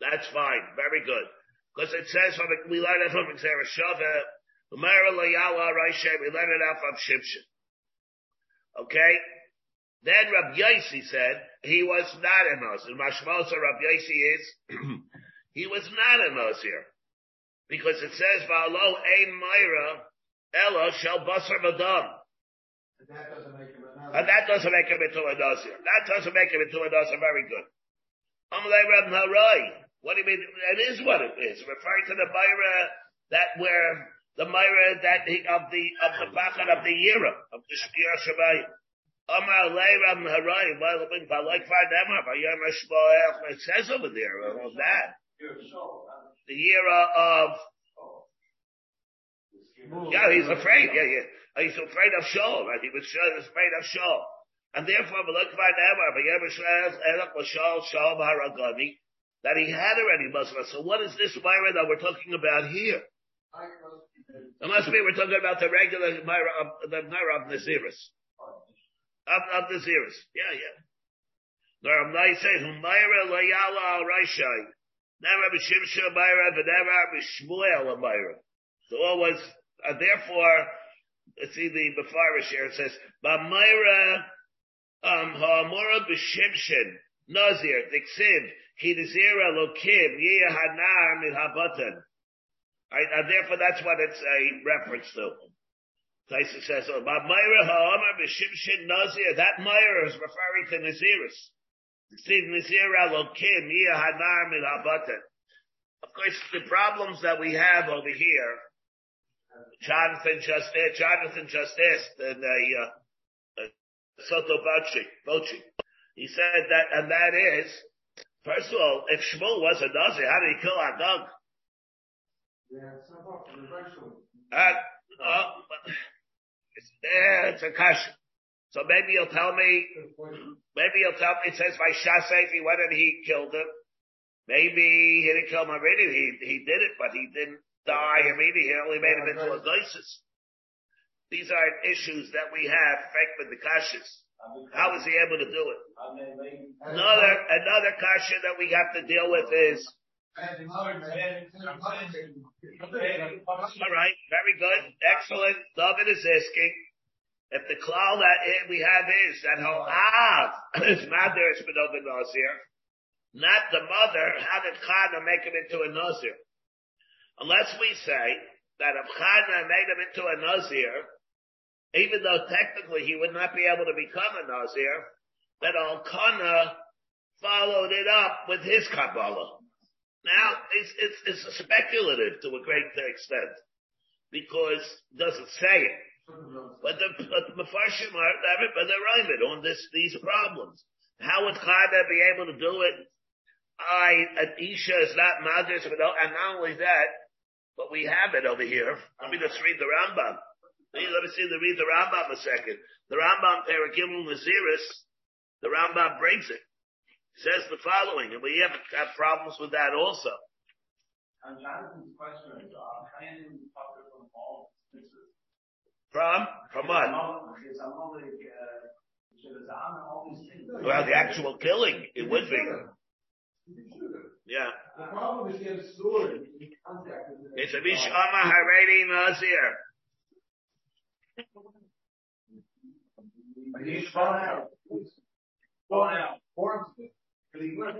That's fine, very good. Because it says, from, we learned it from Xerah Shaveh, we let it out from Shimshon. Okay? Then Rabbi Yossi said he was not a Nazir. Mashmos of Rabbi Yossi is he was not a Nazir. Because it says, Va'alo ein Meirah Ella shel basar b'dam. And that doesn't make him a Nazir. And that doesn't make him into a Nazir. That doesn't make him into a Nazir. Very good. Amalei Rav Nahorai. What do you mean? It is what it is. Referring to the Meirah that where the Meirah that he, of the, of the Bachan of the Yira, of the Shkir Shabbat. Omar Leirah M'harai, well, I mean, if I like find them up, I am a Shmoel, it says over there, all that. The Yira of, yeah, he's afraid, yeah, yeah. He's afraid of Shaul, right? He was afraid of Shaul. And therefore, I look find them up, I am a Shmoel, Shaul, Haragami, that he had already Muslim. So what is this Meirah that we're talking about here? Unless we were talking about the regular Meirah of the Meirah of Nezirus. Of of Nezirus. Yeah, yeah. Now I say Meirah Layala Raishai. Now Rabbi Shimshon Meirah, but now Rabbi Shmuel Meirah. So always uh, therefore see the Mefarish here, it says, Ba Meirah um Ha'amura B'Shimshon Nazir Diksiv Ki Nazira Lokim Yeh Hanar Min Habatan. Right, therefore, that's what it's a reference to. Taisa says, "By Meirah ha'amar b'Shimshon Nazir." That Meirah is referring to Nazirus. See, Nazira lokim yihanar min habatan. Of course, the problems that we have over here. Jonathan just asked. Jonathan just asked in a uh, Soto Bochi. He said that, and that is, first of all, if Shmuel was a Nazir, how did he kill Radak? Yeah, it's not often, uh, oh, it's, yeah, it's a kasha. So maybe you'll tell me, maybe you'll tell me, it says by Shas Illuminated, whether he killed him. Maybe he didn't kill him already, he, he did it, but he didn't die immediately, he only made him into a gnosis. These are issues that we have, fake with the kashas. How was he able to do it? Another, another kasha that we have to deal with is, all right, very good, excellent. David is asking if the klal that we have is that Ha'av is Madir Spinoza Nazir, not the mother, how did Chana make him into a Nazir? Unless we say that if Chana made him into a Nazir, even though technically he would not be able to become a Nazir, that Elkana followed it up with his Kabbalah. Now, it's, it's, it's speculative to a great extent, because it doesn't say it. But the, but the Mefarshim are, but they're rhyming on this, these problems. How would Chana be able to do it? I, an Isha is not Madras, but, and not only that, but we have it over here. Let me just read the Rambam. Let me see, let me read the Rambam a second. The Rambam, Paragimel Naziris, the Rambam brings it. Says the following, and we have got problems with that also. And Jonathan's question is, uh, Chayan suffered from all instances. From? From what? Well, the actual killing, it would be. Yeah. The problem is he has a sword. It's a Mishama Haredi Nazir. He's thrown out. Thrown out. Or here,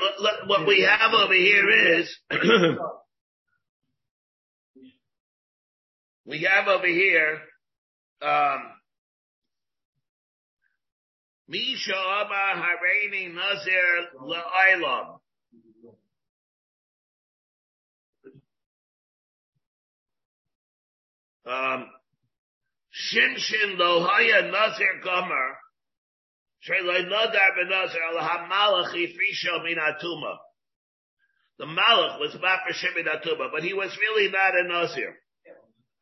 look, look, what we have over here is we have over here, um, Misha Abba Hareini Nazir La'ilam. Um, Shimshon Lohaya Nazir Gomer, Shrei Nodar Ben Nazir Al HaMalachi Frisho Min HaTuma. The Malach was Mafreshim Min HaTuma, but he was really not a Nazir.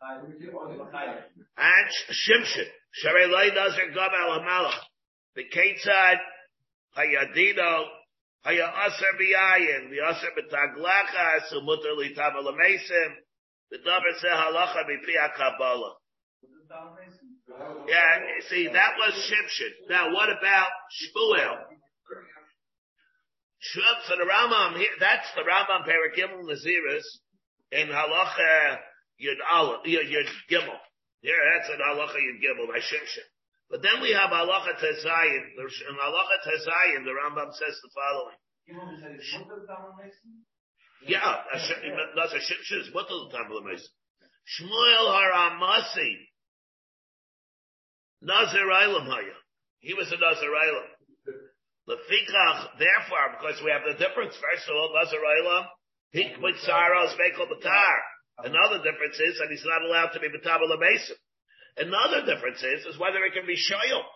And Shimshon, Shrei Loi Nazir Gomer Al HaMalach, the Ketzad Hayadino Hayaser B'Ayin, the Aser B'Taglachas Umuter Litama L'Meisim. The David said halacha b'pia kabbalah. Yeah, see, that was Shimshon. Now, what about Shmuel? Shmuel, so the Rambam here, that's the Rambam Perek Gimel Nazirus in halacha Yud Aleph Yud Gimel. Yeah, that's an halacha Yud Gimel by Shimshon. But then we have halacha Tezayin. In halacha Tezayin, the Rambam says the following. Yeah, that's a Shimshon is mutal Tamei Tumas. Shmuel Haramasi Nazir Eilam Haya. He was a Nazir Eilam. Lefikach, therefore, because we have the difference. First of all, Nazir Eilam, he quit Saros Mekel Batar. Another difference is that he's not allowed to be Batabal Amesim. Another difference is is whether it can be Shoyal.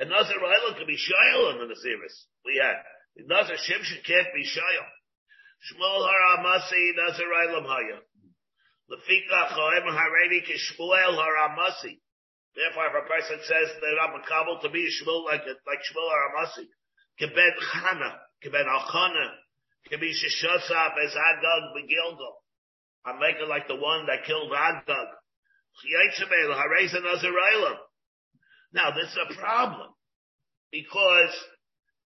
A Nazir Eilam can be Shoyal in the Naziris. We had Nazir Shimshon can't be Shoyal. Shmuel Haramasi Nazir Eilam Haya. Lefikach Choem Haredi Kishmuel Haramasi. Therefore, if a person says that I'm a Kabul to be Shmuel like like Shmuel Haramasi, Kibed Chana, Kibed Elkana, Kibed Shishosab as Agag Begilgal. I'm making like the one that killed Agag. Chiyachemel Hareza Nazir Eilam. Now this is a problem because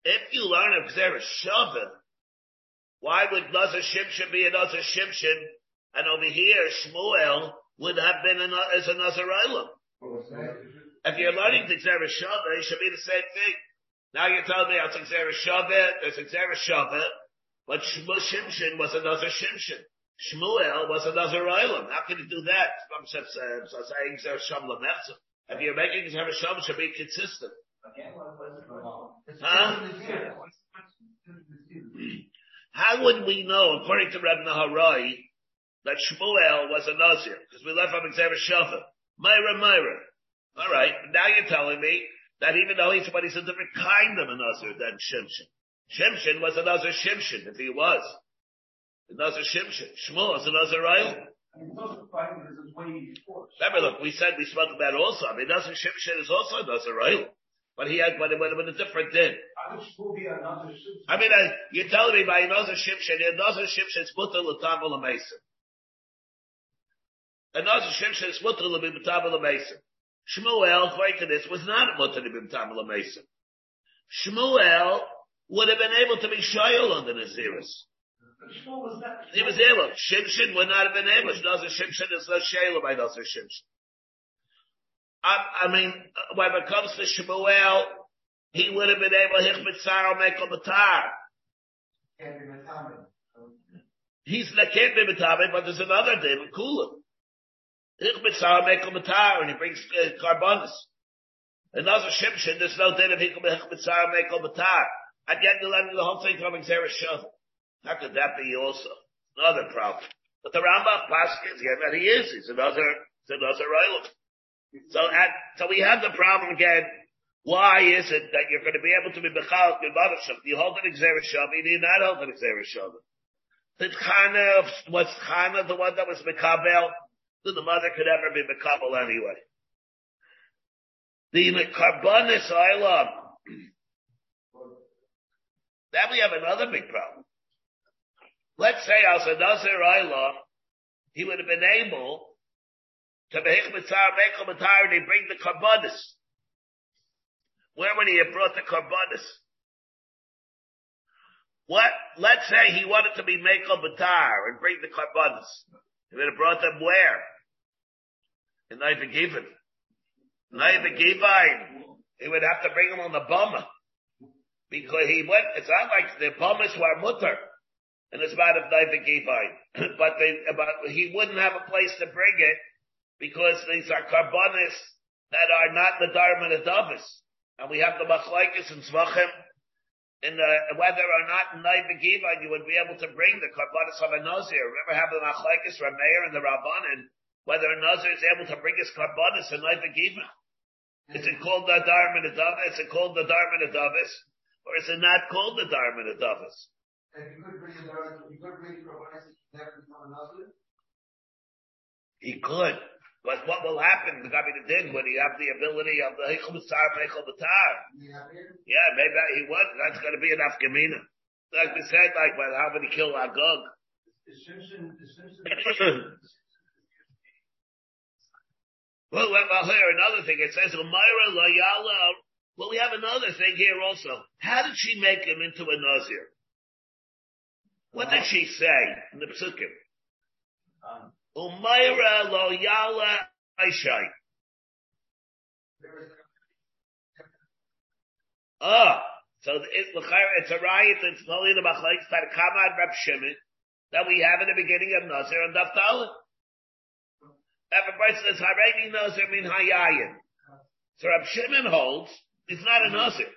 if you learn of Gzera Shavah, why would Nazir Shimshon be a Nazir Shimshon? And over here, Shmuel would have been a, as a Nazir Eilam. If you're learning the Gzera Shavah, it should be the same thing. Now you're telling me it's a Gzera Shavah, there's a Gzera Shavah, but Shimshon was a Nazir Shimshon. Shmuel was a Nazir Eilam. How can you do that? I'm saying Gzera Shavah. If you're making Gzera Shavah, it should be consistent. Huh? How would we know, according to Rav Nahorai, that Shmuel was a Nazir? Because we left from Gzera Shavah. Myra, Myra. All right, now you're telling me that even though he's, but he's a different kind of a Nazir than Shimshon. Shimshon was a Nazir Shimshon, if he was. A Nazir Shimshon. Shmuel is a Nazir Eilam. Remember, look, we said, we spoke about also. I mean, Nazir Shimshon is also a Nazir Eilam. But he had, but it would have been a different din. I mean, uh, you're telling me by Nazir Shimshon, Nazir Shimshon is mutar l'tama l'meisim. Nazir Shimshon is mutar l'tama l'meisim. Shmuel, according to this, was not mutar l'tama l'meisim. Shmuel would have been able to be shoyal under Naziris. He was able. Shimshon would not have been able. Nazir Shimshon is no shayla by Nazir Shimshon. I, I mean, when it comes to Shmuel, he would have been able to hit Mitzar or make a Matar. He's not can't be Matar, but there's another David Kula. Hit Mitzar make a Matar, and he brings uh, Karbonis. Another Shimshon, there's no David he can hit Mitzar make a Matar. I'd get the the whole thing from Xerah Shovel. How could that be also? Another problem. But the Rambam Paskins, yeah, that he is. He's another, he's another Eilam. So, at, so we have the problem again. Why is it that you're going to be able to be Bechal G'Bavashim? You hold an Xerah Shavah, you do not hold an Xerah Shavah. Did Chana, was Chana the one that was Mekabel? Then the mother could ever be Mekabel anyway. The Karbonis Eilam. Then we have another big problem. Let's say as a Nazir Eilam, he would have been able to make and he bring the Karbonis. Where would he have brought the Karbonis? What? Let's say he wanted to be Mekel Batar and bring the Karbonis. He would have brought them where? In Naiva Givin. Naiva Givin. He would have to bring them on the Bama. Because he went, it's not like the Bamas were mutter. And it's about of Naiva Givin. But, they, but he wouldn't have a place to bring it because these are karbonis that are not the Dharma Davis. And we have the machlaikas and Zvachim in the, whether or not in Naiv Givan you would be able to bring the karbonis of a Nazir. Remember have the machlaikas, Rameir and the Rabbanan, whether a Nazir is able to bring his karbonis in Naiv Givan. Is it called the Dharma Davis? Is it called the Dharma Davis? Or is it not called the Dharma Davis? If you could bring the Dharma, you could bring karbonis, you could never become a Nazir? He could. But what will happen, the Gabi Din, when you have the ability of the Hichum Sar Mechel Batar? Yeah, maybe he was. That's going to be enough Gemina. Like we said, like, well, how many kill Agog? Is Shimshon, is Shimshon... well, well, here, another thing. It says, Umayra Layala. Well, we have another thing here also. How did she make him into a Nazir? What did she say in the Psukim? Um, Umayra lo yala aishai. Ah, so it, it's a riot, it's only the Machlaik Tarkama and Rab Shimon that we have in the beginning of Nazir and Daftalin. If a person is Haredi Nazir min Hayayin. So Rab Shimon holds, it's not a Nazir.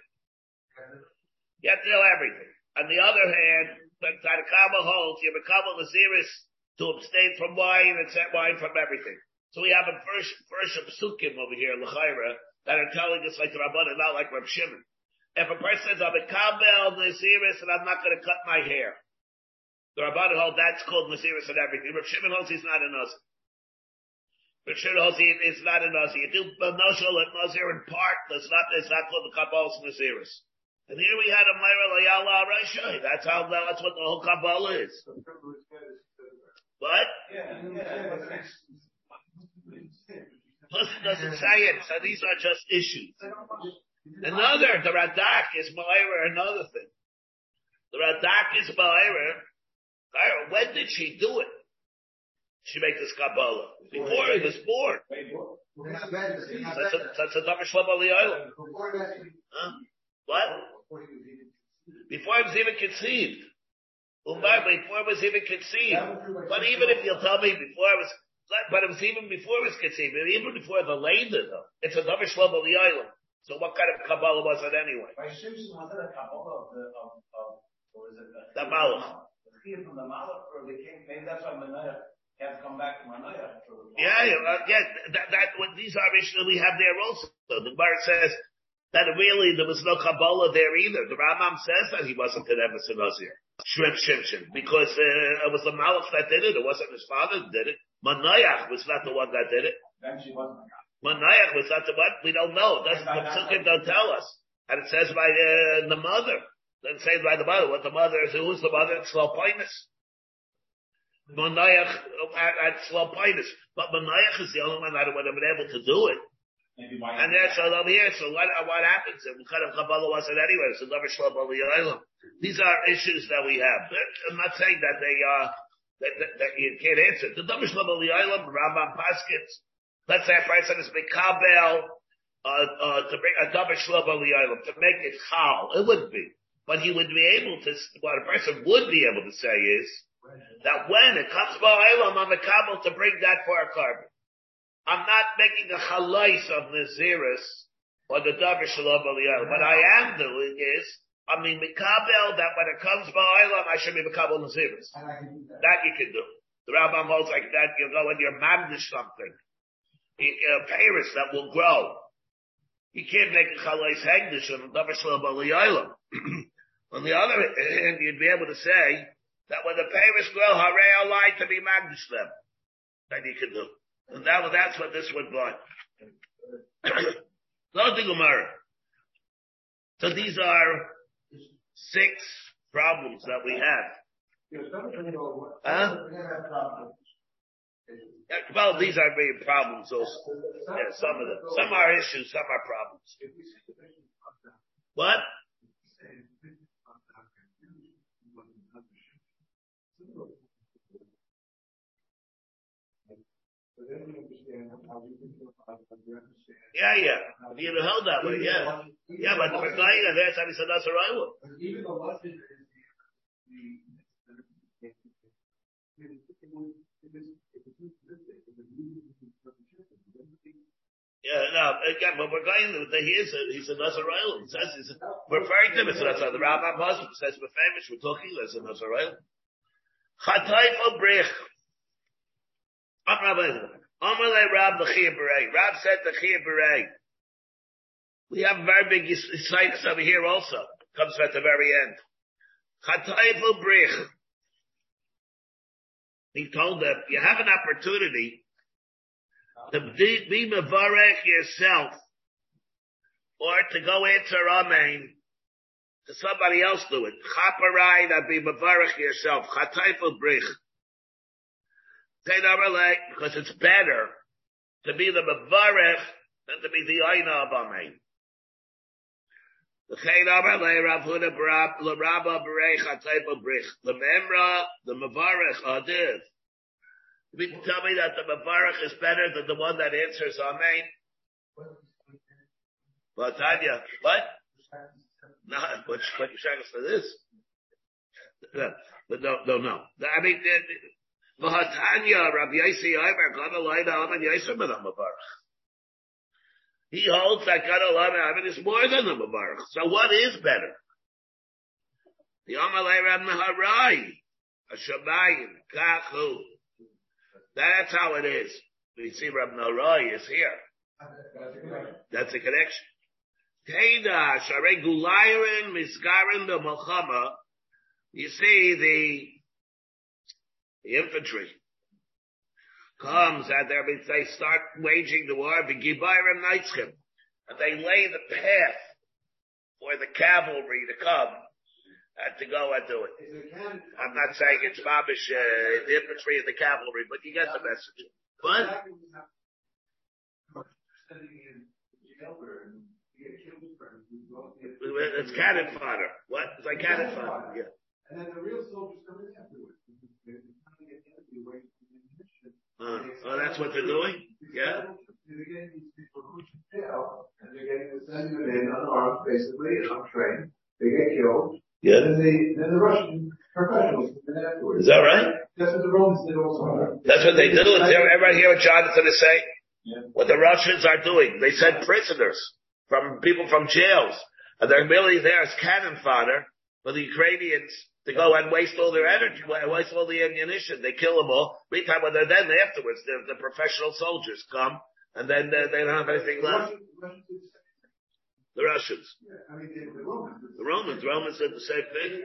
You have to know everything. On the other hand, Tarkama holds, you become a Naziris to abstain from wine and set wine from everything. So we have a first, first of Sukkim over here, L'chaira, that are telling us like the Rabbanan, not like Rav Shimon. If a person says, I'm a Kabel, Naziris, and I'm not going to cut my hair, the Rabbanan holds that's called Naziris and everything. Rav Shimon holds he's not a Nazir. Rav Shimon holds he is not a Nazir. You do Noshal and Nazir in part, it's not, it's not called the Kabbal's Naziris. And here we had a Mayra Layala Rashai. That's how, that's what the whole Kabbalah is. What? Yeah, yeah. Plus it doesn't say it, so these are just issues. Another, the Radak is Ma'ira, another thing. The Radak is Ma'ira. When did she do it? She made this Kabbalah. Before he was born. That's a, that's a number Shlomo Eliyahu. Huh? What? Before he was even conceived. Umar, before it was even conceived. But even if you'll tell me before it was, but it was even before it was conceived, even before the later though, it's a Davish level of the island. So what kind of Kabbalah was it anyway? By Shimshon, was it a Kabbalah of the, of, of or is it the Malach? The from the Malach, or the king, maybe that's why Manoah can't come back to Manoah. Yeah, yeah, yeah, that, that, when these are Mishnah we have there also. The Gemara says that really there was no Kabbalah there either. The Rambam says that he wasn't an Emerson Nazir. Shrimp Shimshon, because uh, it was the Malach that did it, it wasn't his father that did it. Manoah was not the one that did it. Manoah was not the one, we don't know. That's the Psukim don't tell us. And it says by uh, the mother. It says by the mother. What the mother is, who's the mother? It's Slopoinus. Manoah at, at Slopoinus. But Manoah is the only one that would have been able to do it. And that's all over here. So what, what happens? And what kind of Kabbalah was it anyway? It's a Davar Shlomo Eliyahu. These are issues that we have. I'm not saying that they are, that, that, that you can't answer. The Davar Shlomo Eliyahu, Rambam Paskins. Let's say a person is Mikabel, uh, uh, to bring a Davar Shlomo Eliyahu, to make it Chal. It would be. But he would be able to, what a person would be able to say is, that when it comes to Eliyahu, I'm Mikabel to bring that for a carbon. I'm not making a chalais of Naziris or the Davar Shlomo Eliyahu. What I am doing is, I mean, Mikabel, that when it comes by Ilam, I should be Mikabel Naziris. That. that you can do. The Rambam holds like that, you go and you're mandish something. A Paris that will grow. You can't make a chalais hegdish on the Davar Shlomo Eliyahu. On the other hand, you'd be able to say that when the Paris grow, Harei Alai to be mandish them. That you can do. And that, that's what this would like. So these are six problems that we have. Huh? Well, these are very problems also. Yeah, some of them. Some are issues, some are problems. What? Yeah, yeah. If you held that way, yeah. Yeah, but the Messiah, that's how he said that's a rival. Even the last is the again, when we're going to, he is a, he's a Nazirah. He says, he's a, we're referring to him as a Nazirah. The Rambam husband says, we're famous, we're talking, there's a Nazirah. Chatayf Obrich. Am Rabbi Elazar. Amalei Rab L'chiyah B'rei. Rab said L'chiyah B'rei. We have a very big situs over here also. Comes at the very end. Chatayf Obrich. He told them, you have an opportunity to be mevarech yourself, or to go answer amen to somebody else. Do it. Chaparai, that be mevarech yourself. Chatayful brich. Because it's better to be the mevarech than to be the aina of amen. The Chaynaralei Rav Huda Barab L'Rabba Berei Chatayful brich. The memra, the mevarech adiv. You mean to tell me that the Mavarach is better than the one that answers Amen? Well, Tanya, what? No, what what you shackles for this? No, but no, no, no. I mean, Tanya, Rabbi Yosi, Imer, Gadalayna, Amen, Yosim, and Mavarach. He holds that Gadalayna, Amen is more than the Mavarach. So what is better? The Amalei Rav Nahorai, Hashamayim, Kachu. That's how it is. We see Rabbi Nahorai is here. That's a connection. Teda Sharei Gulayrin Misgarin the Malchama. You see the, the infantry comes and they start waging the war. V'gibayrim Neitzchim, and they lay the path for the cavalry to come. And to go and do it. I'm not saying it's babish, uh, the infantry and the cavalry, but you get the message. What? It's cannon fodder. What? It's like cannon fodder, yeah. And then the real soldiers come in afterwards. They're trying to get the enemy away from the mission. Oh, that's what they're doing? Yeah. They're getting these people who should fail, and they're getting the send them in unarmed, basically, untrained. They get killed. Yeah. Then the, then the Russian professionals did it afterwards. Is that right? That's what the Romans did also. That's what they did. Everybody hear what Jonathan is saying? Yeah. What the Russians are doing. They send prisoners from people from jails. And they're merely there as cannon fodder for the Ukrainians to go and waste all their energy, waste all the ammunition. They kill them all. Meantime, when they're then afterwards, the professional soldiers come and then uh, they don't have anything left. The Russians. Yeah, I mean, the Romans. The Romans. Romans did the same thing.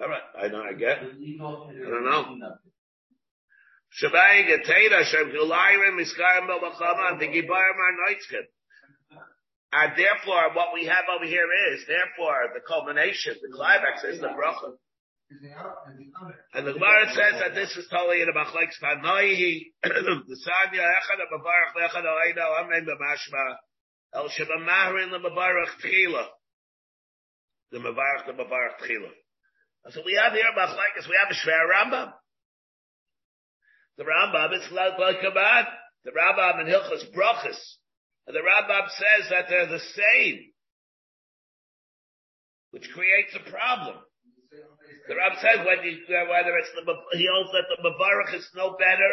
All right. I know, I get it. I don't know. Shabai Gateda, Shem Gulayrim, Miskarim, Belmachama, and the Gibarim are Nightskin. And therefore, what we have over here is, therefore, the culmination, the climax is the bracha. And the Gemara says that this is totally in a Machlek Stanoihi, the Sanya, Echad, Abavarach, Echad, Oeino, Amen, Bamashma. El Shabamahrin the Mavarach Tchila. The Mavarach the Mavarach Tchila. So we have here Machlaikas, we have a Shver Rambam. The Rambam is Lakabad. The Rambam and Hilchas Brachas. And the Rambam says that they're the same. Which creates a problem. The Rambam says when you, whether it's the, he holds that the Mavarach is no better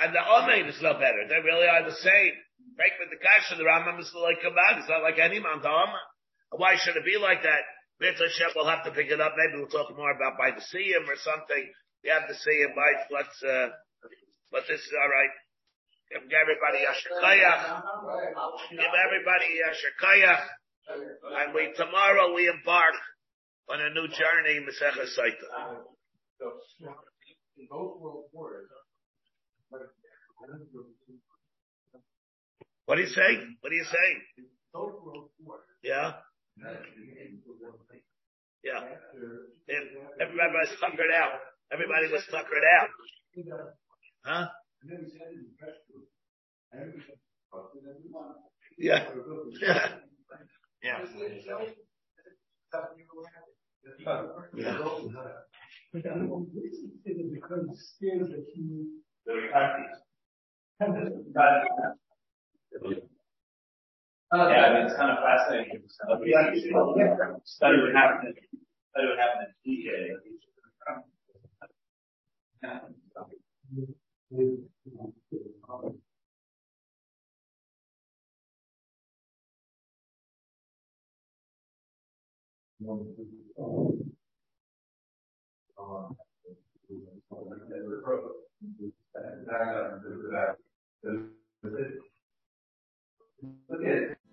and the Omein is no better. They really are the same. Break with the kasha, the Rambam is like Kabad. It's not like any Mount Alma. Why should it be like that? Mitzvah Shem, we'll have to pick it up. Maybe we'll talk more about by the Siyum or something. We have the Siyum by, let's, uh, but this is alright. Give everybody Yashakayach. Give everybody Yashakayach. And we, tomorrow we embark on a new journey, Maseches Saita. In both world wars, what are you saying? What are you saying? Yeah? Yeah. Everybody was tuckered out. Everybody was tuckered out. Huh? Yeah. Yeah. Yeah. Yeah. Okay. Yeah, I mean, it's kind of fascinating. Like, we actually study what happened. Study what happened in D J. Yeah.